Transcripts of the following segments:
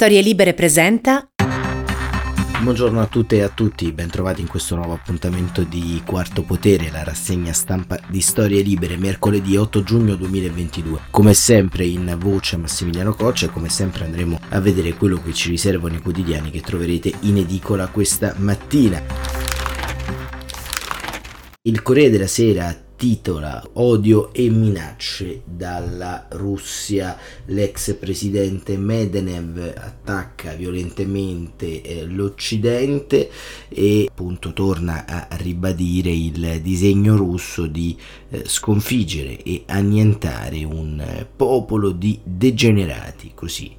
Storie Libere presenta. Buongiorno a tutte e a tutti, bentrovati in questo nuovo appuntamento di Quarto Potere, la rassegna stampa di Storie Libere, mercoledì 8 giugno 2022. Come sempre in voce Massimiliano Coccia e come sempre andremo a vedere quello che ci riservano i quotidiani che troverete in edicola questa mattina. Il Corriere della Sera titola odio e minacce dalla Russia, l'ex presidente Medvedev attacca violentemente l'Occidente e appunto torna a ribadire il disegno russo di sconfiggere e annientare un popolo di degenerati, così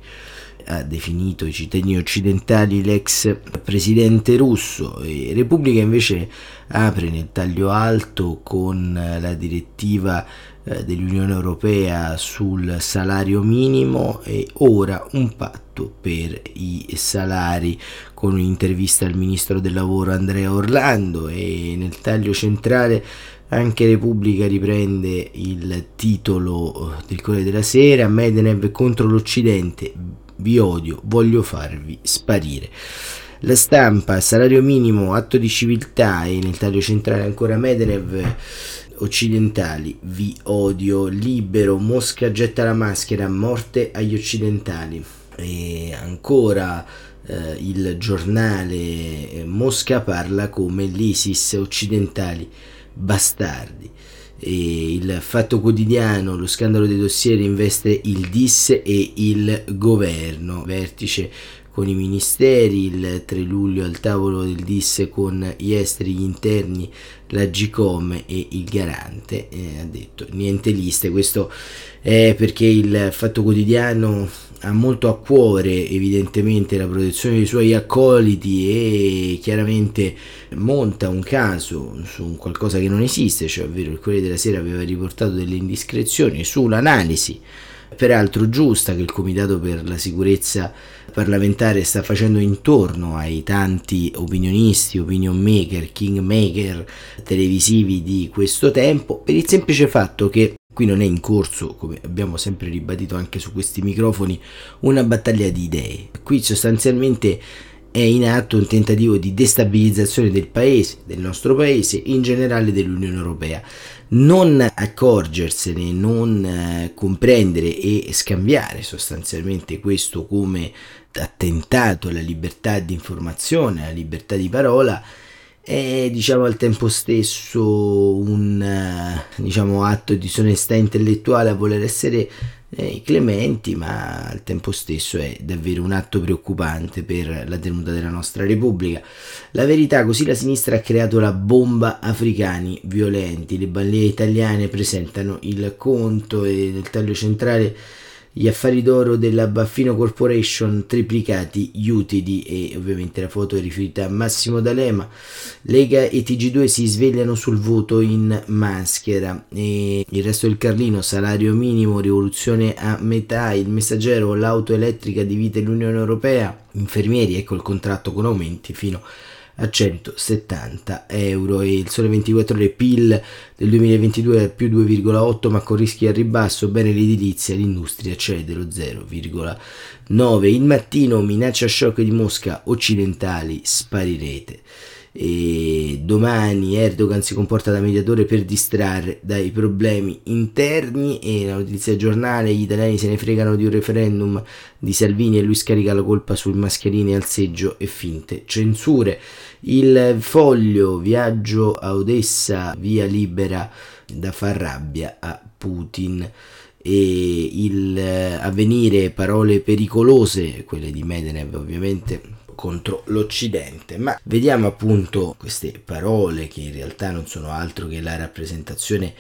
ha definito i cittadini occidentali l'ex presidente russo. E Repubblica invece apre nel taglio alto con la direttiva dell'Unione Europea sul salario minimo e ora un patto per i salari, con un'intervista al ministro del lavoro Andrea Orlando. E nel taglio centrale anche Repubblica riprende il titolo del Corriere della Sera, Medvedev contro l'Occidente, vi odio, voglio farvi sparire. La Stampa, salario minimo, atto di civiltà, e nel taglio centrale ancora Medvedev, occidentali, vi odio. Libero, Mosca getta la maschera, morte agli occidentali. E ancora il giornale, Mosca parla come l'ISIS, occidentali bastardi. E il Fatto Quotidiano, lo scandalo dei dossier investe il DIS e il governo, vertice con i ministeri, il 3 luglio al tavolo del DIS con gli esteri, gli interni, la GCOM e il garante, ha detto niente liste. Questo è perché il Fatto Quotidiano ha molto a cuore evidentemente la protezione dei suoi accoliti e chiaramente monta un caso su un qualcosa che non esiste, cioè ovvero il Corriere della Sera aveva riportato delle indiscrezioni sull'analisi peraltro giusta che il Comitato per la Sicurezza Parlamentare sta facendo intorno ai tanti opinionisti, opinion maker, kingmaker televisivi di questo tempo, per il semplice fatto che qui non è in corso, come abbiamo sempre ribadito anche su questi microfoni, una battaglia di idee. Qui sostanzialmente è in atto un tentativo di destabilizzazione del paese, del nostro paese, in generale dell'Unione Europea. Non accorgersene, non comprendere e scambiare sostanzialmente questo come attentato alla libertà di informazione, alla libertà di parola, è diciamo al tempo stesso un atto di disonestà intellettuale a voler essere clementi, ma al tempo stesso è davvero un atto preoccupante per la tenuta della nostra Repubblica. La Verità, così la sinistra ha creato la bomba africani violenti, le bandiere italiane presentano il conto. E nel taglio centrale gli affari d'oro della Baffino Corporation, triplicati gli utili, e ovviamente la foto è riferita a Massimo D'Alema. Lega e TG2 si svegliano sul voto in maschera, e il resto del Carlino, salario minimo, rivoluzione a metà. Il Messaggero, l'auto elettrica divide l'Unione Europea, infermieri, ecco il contratto con aumenti fino a 170 euro. E il Sole 24 Ore, PIL del 2022 è più 2,8 ma con rischi al ribasso, bene l'edilizia, l'industria cede lo 0,9. Il Mattino, minaccia shock di Mosca, occidentali sparirete. E Domani, Erdogan si comporta da mediatore per distrarre dai problemi interni. E la Notizia Giornale, gli italiani se ne fregano di un referendum di Salvini e lui scarica la colpa sul mascherine al seggio e finte censure. Il Foglio, viaggio a Odessa, via libera da far rabbia a Putin. E il Avvenire, parole pericolose, quelle di Medvedev ovviamente contro l'Occidente, ma vediamo appunto queste parole che in realtà non sono altro che la rappresentazione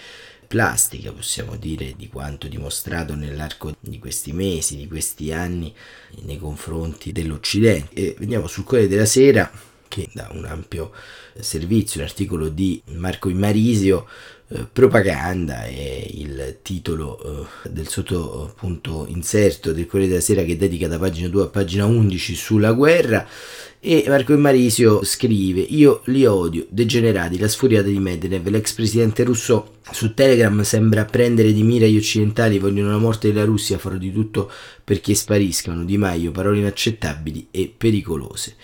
plastica, possiamo dire, di quanto dimostrato nell'arco di questi mesi, di questi anni nei confronti dell'Occidente. E veniamo sul Corriere della Sera, che dà un ampio servizio, l'articolo di Marco Imarisio, propaganda, è il titolo del sottopunto inserto del Corriere della Sera, che dedica da pagina 2 a pagina 11 sulla guerra. E Marco Imarisio scrive: io li odio, degenerati, la sfuriata di Medvedev, l'ex presidente russo Su Telegram sembra prendere di mira gli occidentali, vogliono la morte della Russia, farò di tutto perché spariscano. Di Maio, parole inaccettabili e pericolose.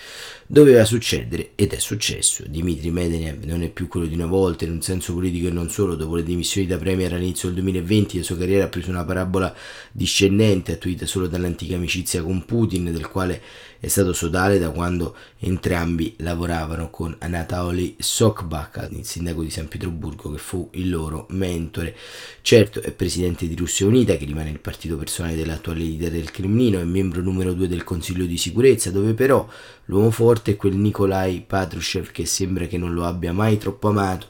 Doveva succedere ed è successo. Dimitri Medvedev non è più quello di una volta, in un senso politico e non solo. Dopo le dimissioni da premier all'inizio del 2020, la sua carriera ha preso una parabola discendente, attuita solo dall'antica amicizia con Putin, del quale è stato sodale da quando entrambi lavoravano con Anatoly Sokbak, il sindaco di San Pietroburgo, che fu il loro mentore. Certo, è presidente di Russia Unita, che rimane il partito personale dell'attuale leader del Cremlino, è membro numero 2 del Consiglio di Sicurezza, dove però l'uomo forte è quel Nikolai Patrushev, che sembra che non lo abbia mai troppo amato.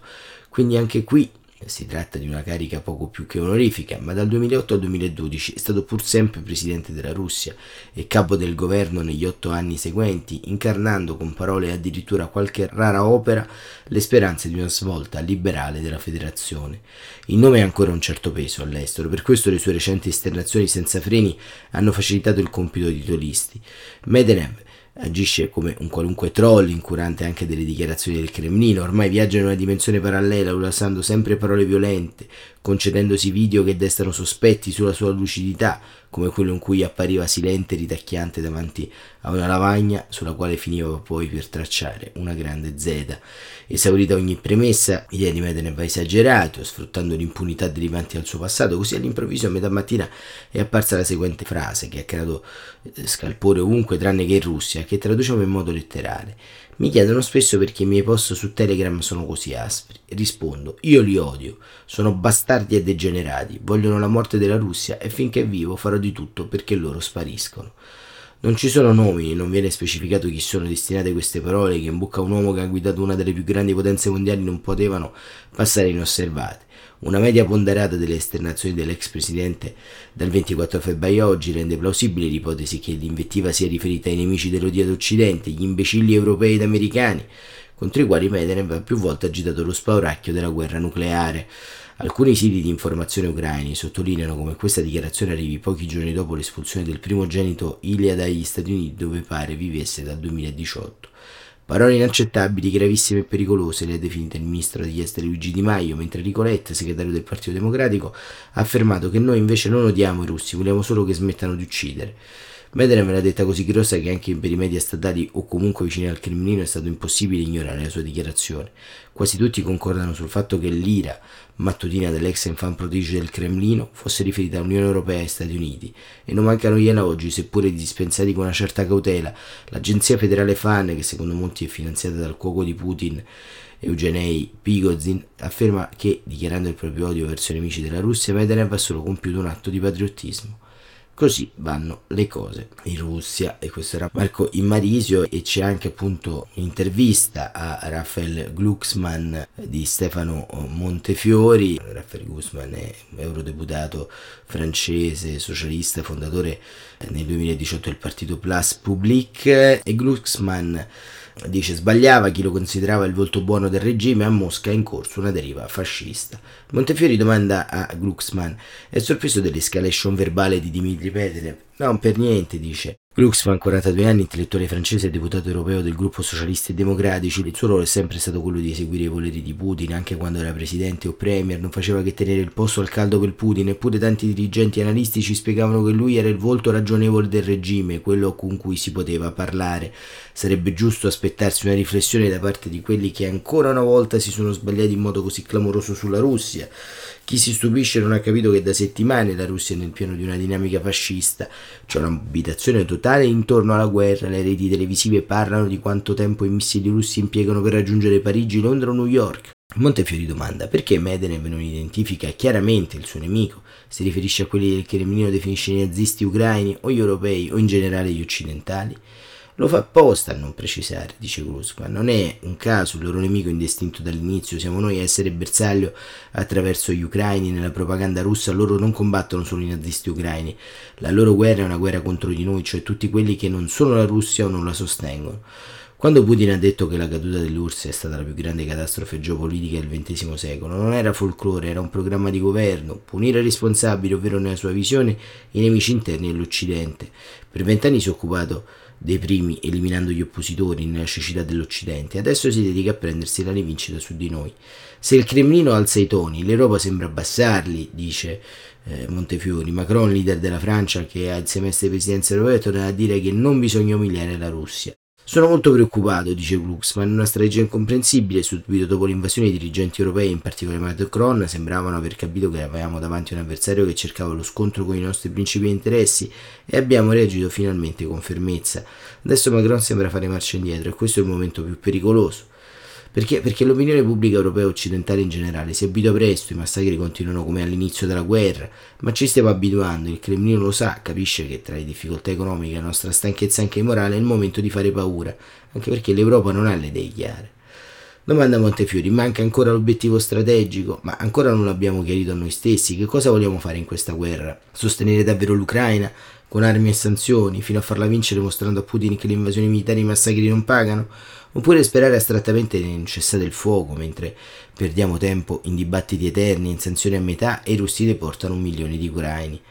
Quindi anche qui si tratta di una carica poco più che onorifica, ma dal 2008 al 2012 è stato pur sempre presidente della Russia e capo del governo negli 8 anni seguenti, incarnando con parole e addirittura qualche rara opera le speranze di una svolta liberale della federazione. Il nome ha ancora un certo peso all'estero, per questo le sue recenti esternazioni senza freni hanno facilitato il compito dei titolisti. Medvedev agisce come un qualunque troll, incurante anche delle dichiarazioni del Cremlino, ormai viaggia in una dimensione parallela, usando sempre parole violente, concedendosi video che destano sospetti sulla sua lucidità, come quello in cui appariva silente e ritacchiante davanti a una lavagna sulla quale finiva poi per tracciare una grande Z. Esaurita ogni premessa, l'idea di Medvedev ha esagerato, sfruttando l'impunità derivanti dal suo passato, così all'improvviso a metà mattina è apparsa la seguente frase, che ha creato scalpore ovunque tranne che in Russia, che traduciamo in modo letterale. Mi chiedono spesso perché i miei post su Telegram sono così aspri. Rispondo, io li odio, sono bastardi e degenerati, vogliono la morte della Russia e finché vivo farò di tutto perché loro spariscono. Non ci sono nomi, non viene specificato chi sono destinate queste parole, che in bocca a un uomo che ha guidato una delle più grandi potenze mondiali non potevano passare inosservate. Una media ponderata delle esternazioni dell'ex presidente dal 24 febbraio oggi rende plausibile l'ipotesi che l'invettiva sia riferita ai nemici dell'odiato Occidente, gli imbecilli europei ed americani, contro i quali Medvedev ha più volte agitato lo spauracchio della guerra nucleare. Alcuni siti di informazione ucraini sottolineano come questa dichiarazione arrivi pochi giorni dopo l'espulsione del primogenito Ilya dagli Stati Uniti, dove pare vivesse dal 2018. Parole inaccettabili, gravissime e pericolose, le ha definite il ministro degli esteri Luigi Di Maio, mentre Nicoletta, segretario del Partito Democratico, ha affermato che noi invece non odiamo i russi, vogliamo solo che smettano di uccidere. Medvedev l'ha detta così grossa che anche per i media statali o comunque vicini al Cremlino è stato impossibile ignorare la sua dichiarazione. Quasi tutti concordano sul fatto che l'ira mattutina dell'ex infame prodige del Cremlino fosse riferita all'Unione Europea e Stati Uniti, e non mancano gli elogi, seppure dispensati con una certa cautela. L'agenzia federale FAN, che secondo molti è finanziata dal cuoco di Putin Eugenei Pigozin, afferma che, dichiarando il proprio odio verso i nemici della Russia, Medvedev ha solo compiuto un atto di patriottismo. Così vanno le cose in Russia. E questo era Marco Imarisio, e c'è anche appunto un'intervista a Raphaël Glucksmann di Stefano Montefiori. Raphaël Glucksmann è eurodeputato francese, socialista, fondatore nel 2018 del partito Place Publique, e Glucksmann dice: sbagliava chi lo considerava il volto buono del regime, a Mosca è in corso una deriva fascista. Montefiori domanda a Glucksmann: è sorpreso dell'escalation verbale di Dimitri Medvedev? Non per niente, dice Glucksmann, 42 anni, intellettuale francese e deputato europeo del gruppo Socialisti e Democratici. Il suo ruolo è sempre stato quello di eseguire i voleri di Putin, anche quando era presidente o premier, non faceva che tenere il posto al caldo per Putin, eppure tanti dirigenti e analisti ci spiegavano che lui era il volto ragionevole del regime, quello con cui si poteva parlare. Sarebbe giusto aspettarsi una riflessione da parte di quelli che ancora una volta si sono sbagliati in modo così clamoroso sulla Russia. Chi si stupisce non ha capito che da settimane la Russia è nel pieno di una dinamica fascista, c'è un'abitazione totale intorno alla guerra, le reti televisive parlano di quanto tempo i missili russi impiegano per raggiungere Parigi, Londra o New York. Montefiori domanda perché Medvedev non identifica chiaramente il suo nemico, si riferisce a quelli che il Cremlino definisce i nazisti ucraini o gli europei o in generale gli occidentali. Lo fa apposta a non precisare, dice Glucksmann. Non è un caso, il loro nemico indistinto dall'inizio, siamo noi a essere bersaglio attraverso gli ucraini. Nella propaganda russa loro non combattono solo i nazisti ucraini, la loro guerra è una guerra contro di noi, cioè tutti quelli che non sono la Russia o non la sostengono. Quando Putin ha detto che la caduta dell'URSS è stata la più grande catastrofe geopolitica del XX secolo, non era folklore, era un programma di governo: punire i responsabili, ovvero nella sua visione, i nemici interni dell'Occidente. Per 20 anni si è occupato dei primi, eliminando gli oppositori nella cecità dell'Occidente, adesso si dedica a prendersi la rivincita su di noi. Se il Cremlino alza i toni, l'Europa sembra abbassarli, dice Montefiori. Macron, leader della Francia, che ha il semestre di presidenza europea, torna a dire che non bisogna umiliare la Russia. Sono molto preoccupato, dice Glucksmann, una strategia incomprensibile subito dopo l'invasione. I dirigenti europei, in particolare Macron, sembravano aver capito che avevamo davanti un avversario che cercava lo scontro con i nostri principi e interessi, e abbiamo reagito finalmente con fermezza. Adesso Macron sembra fare marcia indietro, e questo è il momento più pericoloso. Perché l'opinione pubblica europea e occidentale in generale si abitua presto, i massacri continuano come all'inizio della guerra, ma ci stiamo abituando, il Cremlino lo sa, capisce che tra le difficoltà economiche e la nostra stanchezza anche morale è il momento di fare paura, anche perché l'Europa non ha le idee chiare. Domanda Montefiori, manca ancora l'obiettivo strategico, ma ancora non l'abbiamo chiarito a noi stessi, che cosa vogliamo fare in questa guerra? Sostenere davvero l'Ucraina con armi e sanzioni, fino a farla vincere mostrando a Putin che le invasioni militari e i massacri non pagano? Oppure sperare astrattamente nel cessate il fuoco, mentre perdiamo tempo in dibattiti eterni, in sanzioni a metà, e i russi deportano 1 milione di ucraini?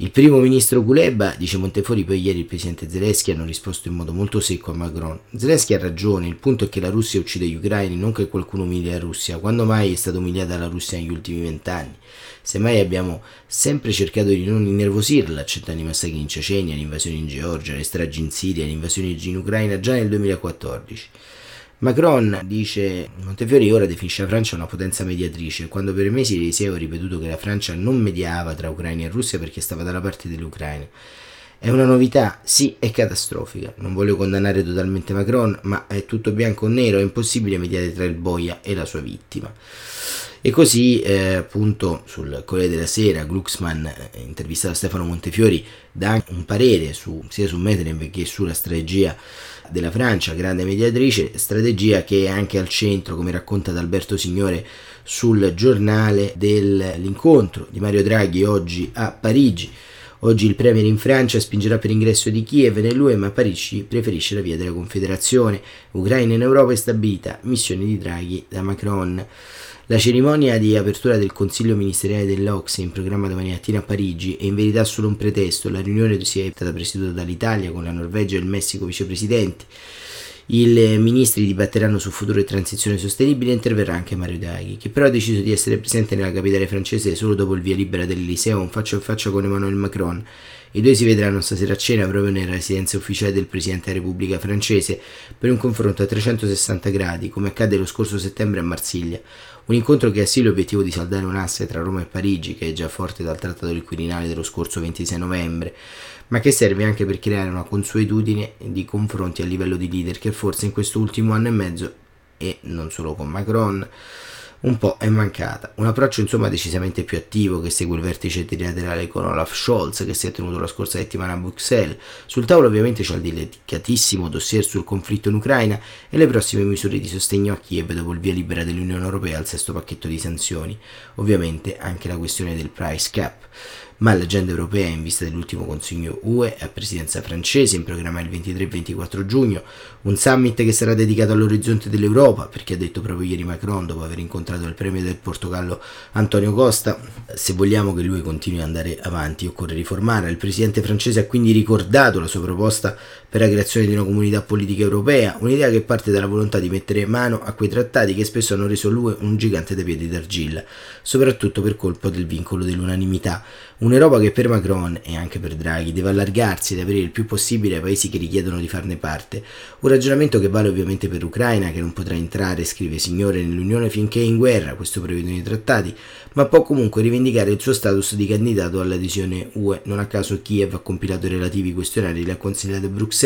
Il primo ministro Kuleba, dice Montefiori, poi ieri il presidente Zelensky hanno risposto in modo molto secco a Macron. Zelensky ha ragione, il punto è che la Russia uccide gli ucraini, non che qualcuno umilia la Russia. Quando mai è stata umiliata la Russia negli ultimi 20 anni? Semmai abbiamo sempre cercato di non innervosirla, accettando i massacri in Cecenia, l'invasione in Georgia, le stragi in Siria, l'invasione in Ucraina già nel 2014. Macron, dice Montefiori, ora definisce la Francia una potenza mediatrice, quando per mesi si è ripetuto che la Francia non mediava tra Ucraina e Russia perché stava dalla parte dell'Ucraina. È una novità, sì, è catastrofica. Non voglio condannare totalmente Macron, ma è tutto bianco o nero, è impossibile mediare tra il boia e la sua vittima. E così appunto sul Corriere della Sera Glucksmann, intervistato a Stefano Montefiori, dà anche un parere sia su Medvedev che sulla strategia della Francia, grande mediatrice, strategia che è anche al centro, come racconta Alberto Signore sul Giornale, dell'incontro di Mario Draghi oggi a Parigi. Oggi il premier in Francia spingerà per l'ingresso di Kiev nell'UE, ma Parigi preferisce la via della Confederazione. Ucraina in Europa è stabilita, missione di Draghi da Macron. La cerimonia di apertura del Consiglio ministeriale dell'Ocse, in programma domani mattina a Parigi, è in verità solo un pretesto. La riunione si è stata presieduta dall'Italia, con la Norvegia e il Messico vicepresidenti. I ministri dibatteranno su futuro e transizione sostenibile, e interverrà anche Mario Draghi, che però ha deciso di essere presente nella capitale francese solo dopo il via libera dell'Eliseo, un faccia a faccia con Emmanuel Macron. I due si vedranno stasera a cena proprio nella residenza ufficiale del Presidente della Repubblica francese per un confronto a 360 gradi, come accade lo scorso settembre a Marsiglia. Un incontro che ha sì l'obiettivo di saldare un asse tra Roma e Parigi, che è già forte dal trattato del Quirinale dello scorso 26 novembre, ma che serve anche per creare una consuetudine di confronti a livello di leader che forse in questo ultimo anno e mezzo, e non solo con Macron, un po' è mancata. Un approccio insomma decisamente più attivo, che segue il vertice trilaterale con Olaf Scholz che si è tenuto la scorsa settimana a Bruxelles. Sul tavolo ovviamente c'è il delicatissimo dossier sul conflitto in Ucraina e le prossime misure di sostegno a Kiev dopo il via libera dell'Unione Europea al 6° pacchetto di sanzioni, ovviamente anche la questione del price cap. Ma l'agenda europea in vista dell'ultimo Consiglio UE a presidenza francese, in programma il 23-24 giugno, un summit che sarà dedicato all'orizzonte dell'Europa, perché ha detto proprio ieri Macron, dopo aver incontrato il premier del Portogallo Antonio Costa: se vogliamo che l'UE continui ad andare avanti occorre riformare. Il presidente francese ha quindi ricordato la sua proposta per la creazione di una comunità politica europea, un'idea che parte dalla volontà di mettere mano a quei trattati che spesso hanno reso l'UE un gigante da piedi d'argilla, soprattutto per colpa del vincolo dell'unanimità. Un'Europa che per Macron e anche per Draghi deve allargarsi ed aprire il più possibile ai paesi che richiedono di farne parte. Un ragionamento che vale ovviamente per l'Ucraina, che non potrà entrare, scrive Signore, nell'Unione finché è in guerra, questo prevedono i trattati, ma può comunque rivendicare il suo status di candidato all'adesione UE. Non a caso Kiev ha compilato i relativi questionari e li ha consegnati a Bruxelles.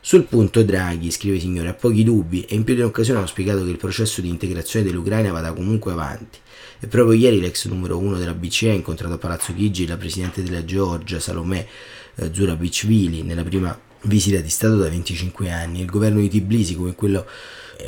Sul punto Draghi, scrive Signore, ha pochi dubbi e in più di un'occasione ha spiegato che il processo di integrazione dell'Ucraina vada comunque avanti. E proprio ieri l'ex numero 1 della BCE ha incontrato a Palazzo Chigi la presidente della Georgia, Salomé Zurabichvili, nella prima visita di Stato da 25 anni. Il governo di Tbilisi, come quello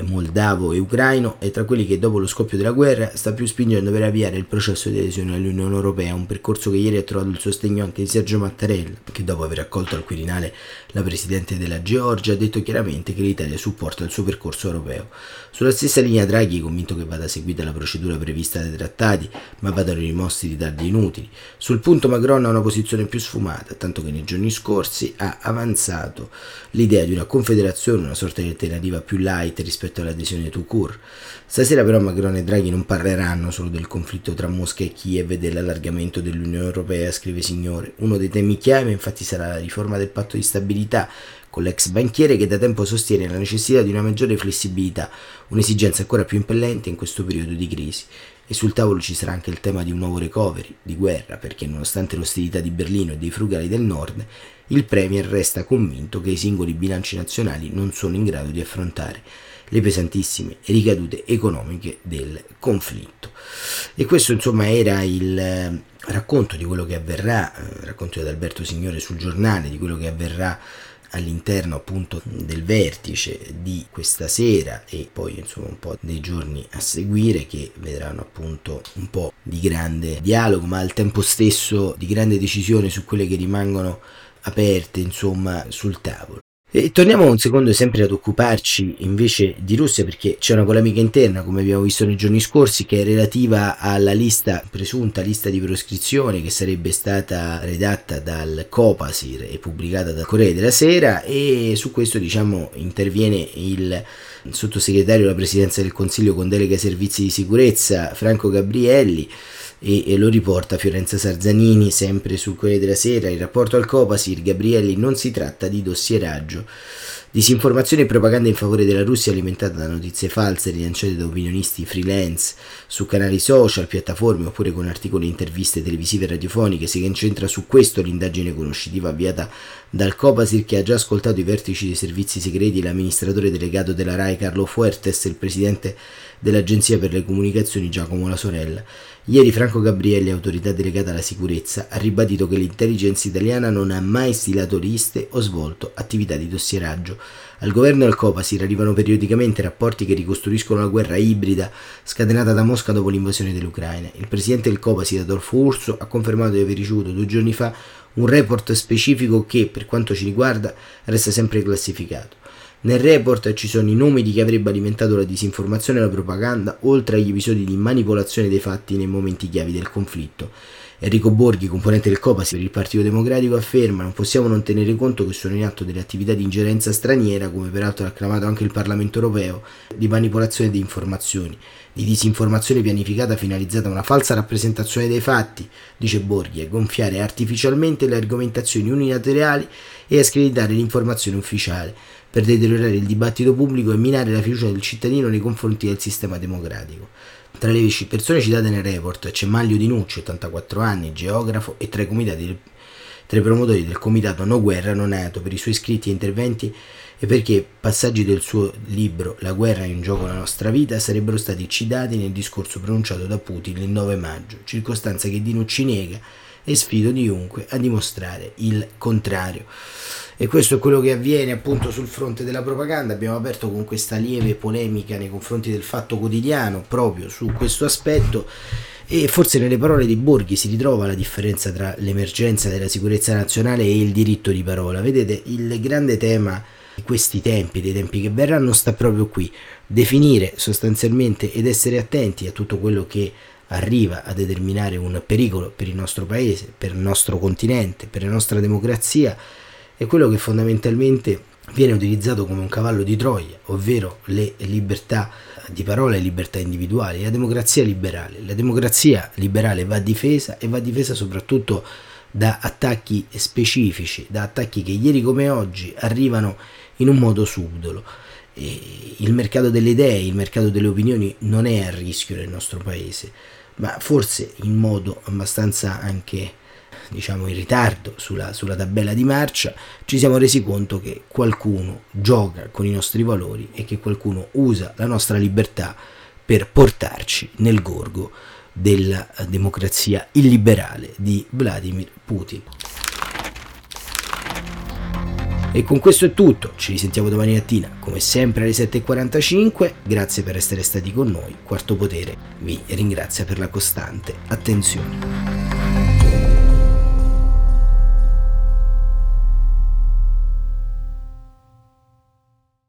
moldavo e ucraino, è tra quelli che dopo lo scoppio della guerra sta più spingendo per avviare il processo di adesione all'Unione Europea, un percorso che ieri ha trovato il sostegno anche di Sergio Mattarella, che dopo aver accolto al Quirinale la Presidente della Georgia ha detto chiaramente che l'Italia supporta il suo percorso europeo. Sulla stessa linea Draghi è convinto che vada seguita la procedura prevista dai trattati, ma vadano rimossi ritardi inutili. Sul punto Macron ha una posizione più sfumata, tanto che nei giorni scorsi ha avanzato l'idea di una confederazione, una sorta di alternativa più light rispetto all'adesione tout court. Stasera però Macron e Draghi non parleranno solo del conflitto tra Mosca e Kiev e dell'allargamento dell'Unione Europea, scrive Signore. Uno dei temi chiave infatti sarà la riforma del patto di stabilità, con l'ex banchiere che da tempo sostiene la necessità di una maggiore flessibilità, un'esigenza ancora più impellente in questo periodo di crisi. E sul tavolo ci sarà anche il tema di un nuovo recovery di guerra, perché nonostante l'ostilità di Berlino e dei frugali del nord, il premier resta convinto che i singoli bilanci nazionali non sono in grado di affrontare le pesantissime ricadute economiche del conflitto. E questo insomma era il racconto di quello che avverrà, racconto di Alberto Signore sul Giornale, di quello che avverrà all'interno appunto del vertice di questa sera e poi insomma un po' dei giorni a seguire, che vedranno appunto un po' di grande dialogo ma al tempo stesso di grande decisione su quelle che rimangono aperte insomma sul tavolo. E torniamo un secondo sempre ad occuparci invece di Russia, perché c'è una polemica interna, come abbiamo visto nei giorni scorsi, che è relativa alla lista, presunta lista di proscrizione, che sarebbe stata redatta dal Copasir e pubblicata dal Corriere della Sera, e su questo diciamo interviene il sottosegretario alla Presidenza del Consiglio con delega ai servizi di sicurezza Franco Gabrielli, e lo riporta Fiorenza Sarzanini sempre sul Corriere della Sera. In rapporto al Copasir, Gabrielli: non si tratta di dossieraggio. Disinformazione e propaganda in favore della Russia alimentata da notizie false rilanciate da opinionisti freelance su canali social, piattaforme oppure con articoli e interviste televisive e radiofoniche. Si concentra su questo l'indagine conoscitiva avviata dal Copasir, che ha già ascoltato i vertici dei servizi segreti, l'amministratore delegato della RAI Carlo Fuertes e il presidente dell'Agenzia per le Comunicazioni Giacomo La Sorella. Ieri Franco Gabrielli, autorità delegata alla sicurezza, ha ribadito che l'intelligence italiana non ha mai stilato liste o svolto attività di dossieraggio. Al governo e al Copasir arrivano periodicamente rapporti che ricostruiscono la guerra ibrida scatenata da Mosca dopo l'invasione dell'Ucraina. Il presidente del Copasir, Adolfo Urso, ha confermato di aver ricevuto 2 giorni fa un report specifico che, per quanto ci riguarda, resta sempre classificato. Nel report ci sono i nomi di chi avrebbe alimentato la disinformazione e la propaganda, oltre agli episodi di manipolazione dei fatti nei momenti chiavi del conflitto. Enrico Borghi, componente del Copasir per il Partito Democratico, afferma: non possiamo non tenere conto che sono in atto delle attività di ingerenza straniera, come peraltro ha acclamato anche il Parlamento europeo, di manipolazione di informazioni, di disinformazione pianificata finalizzata a una falsa rappresentazione dei fatti, dice Borghi, a gonfiare artificialmente le argomentazioni unilaterali e a screditare l'informazione ufficiale, per deteriorare il dibattito pubblico e minare la fiducia del cittadino nei confronti del sistema democratico. Tra le persone citate nel report c'è Manlio Di Nucci, 84 anni, geografo, e tra i promotori del comitato No Guerra, nominato per i suoi scritti e interventi e perché passaggi del suo libro La guerra è un gioco nella nostra vita sarebbero stati citati nel discorso pronunciato da Putin il 9 maggio, circostanza che Di Nucci nega, e sfido chiunque a dimostrare il contrario. E questo è quello che avviene appunto sul fronte della propaganda. Abbiamo aperto con questa lieve polemica nei confronti del Fatto Quotidiano proprio su questo aspetto, e forse nelle parole di Borghi si ritrova la differenza tra l'emergenza della sicurezza nazionale e il diritto di parola. Vedete, il grande tema di questi tempi, dei tempi che verranno, sta proprio qui: definire sostanzialmente ed essere attenti a tutto quello che arriva a determinare un pericolo per il nostro paese, per il nostro continente, per la nostra democrazia. È quello che fondamentalmente viene utilizzato come un cavallo di Troia, ovvero le libertà di parola e libertà individuali, la democrazia liberale. La democrazia liberale va difesa, e va difesa soprattutto da attacchi specifici, da attacchi che ieri come oggi arrivano in un modo subdolo. E il mercato delle idee, il mercato delle opinioni non è a rischio nel nostro paese, ma forse in modo abbastanza anche, diciamo, in ritardo sulla tabella di marcia. Ci siamo resi conto che qualcuno gioca con i nostri valori e che qualcuno usa la nostra libertà per portarci nel gorgo della democrazia illiberale di Vladimir Putin. E con questo è tutto, ci risentiamo domani mattina, come sempre alle 7.45, grazie per essere stati con noi, Quarto Potere vi ringrazia per la costante attenzione.